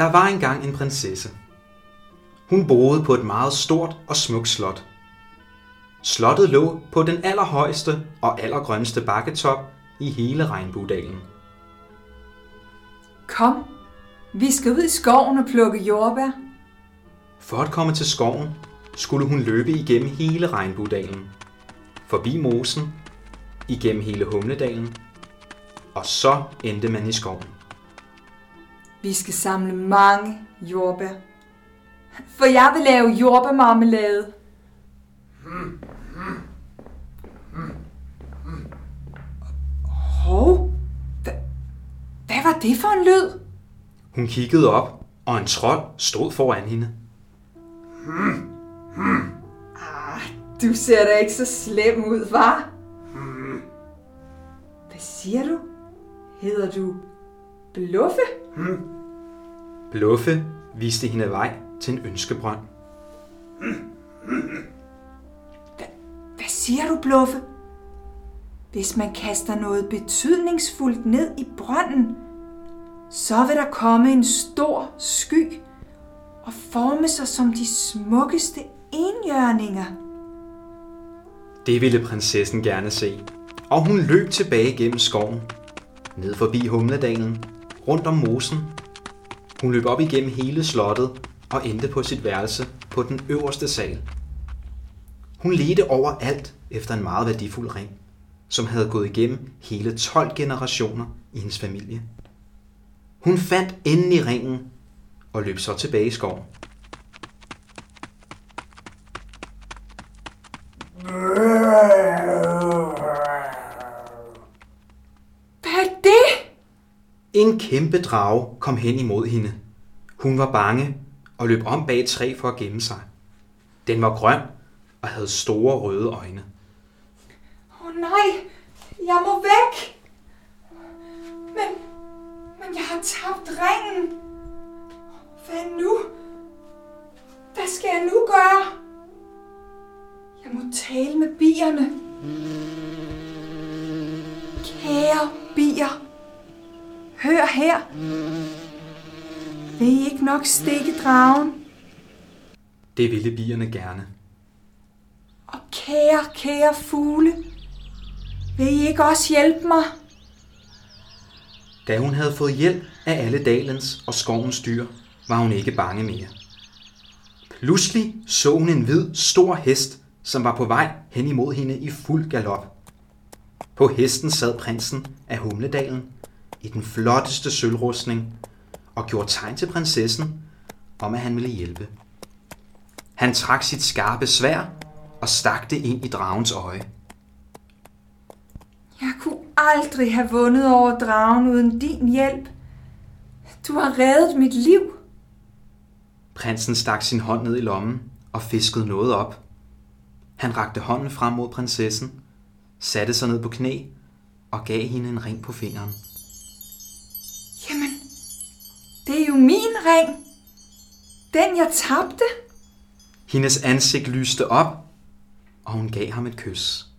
Der var engang en prinsesse. Hun boede på et meget stort og smukt slot. Slottet lå på den allerhøjeste og allergrønneste bakketop i hele Regnbuedalen. Kom, vi skal ud i skoven og plukke jordbær. For at komme til skoven, skulle hun løbe igennem hele Regnbuedalen, forbi mosen, igennem hele Humledalen, og så endte man i skoven. Vi skal samle mange jordbær, for jeg vil lave jordbærmarmelade. Hov, hvad var det for en lyd? Hun kiggede op, og en trold stod foran hende. Du ser da ikke så slem ud, hva'? Hvad siger du? Hedder du Bluffe? Bluffe viste hende vej til en ønskebrønd. Hvad siger du, Bluffe? Hvis man kaster noget betydningsfuldt ned i brønden, så vil der komme en stor sky og forme sig som de smukkeste enhjørninger. Det ville prinsessen gerne se, og hun løb tilbage gennem skoven, ned forbi Humledalen, rundt om mosen. Hun løb op igennem hele slottet og endte på sit værelse på den øverste sal. Hun ledte overalt efter en meget værdifuld ring, som havde gået igennem hele 12 generationer i hendes familie. Hun fandt endelig ringen og løb så tilbage i skoven. Hvad er det? En kæmpe drage kom hen imod hende. Hun var bange og løb om bag et træ for at gemme sig. Den var grøn og havde store røde øjne. Åh nej, jeg må væk! Men jeg har tabt ringen. Hvad nu? Hvad skal jeg nu gøre? Jeg må tale med bierne. Kære bier, hør her. Vil I ikke nok stikke dragen? Det ville bierne gerne. Og kære fugle, vil I ikke også hjælpe mig? Da hun havde fået hjælp af alle dalens og skovens dyr, var hun ikke bange mere. Pludselig så hun en hvid, stor hest, som var på vej hen imod hende i fuld galop. På hesten sad prinsen af Humledalen i den flotteste sølvrustning og gjorde tegn til prinsessen om, at han ville hjælpe. Han trak sit skarpe sværd og stak det ind i dragens øje. Jeg kunne aldrig have vundet over dragen uden din hjælp. Du har reddet mit liv. Prinsen stak sin hånd ned i lommen og fiskede noget op. Han rakte hånden frem mod prinsessen, satte sig ned på knæ og gav hende en ring på fingeren. Jamen, det er jo min ring. Den jeg tabte. Hendes ansigt lyste op, og hun gav ham et kys.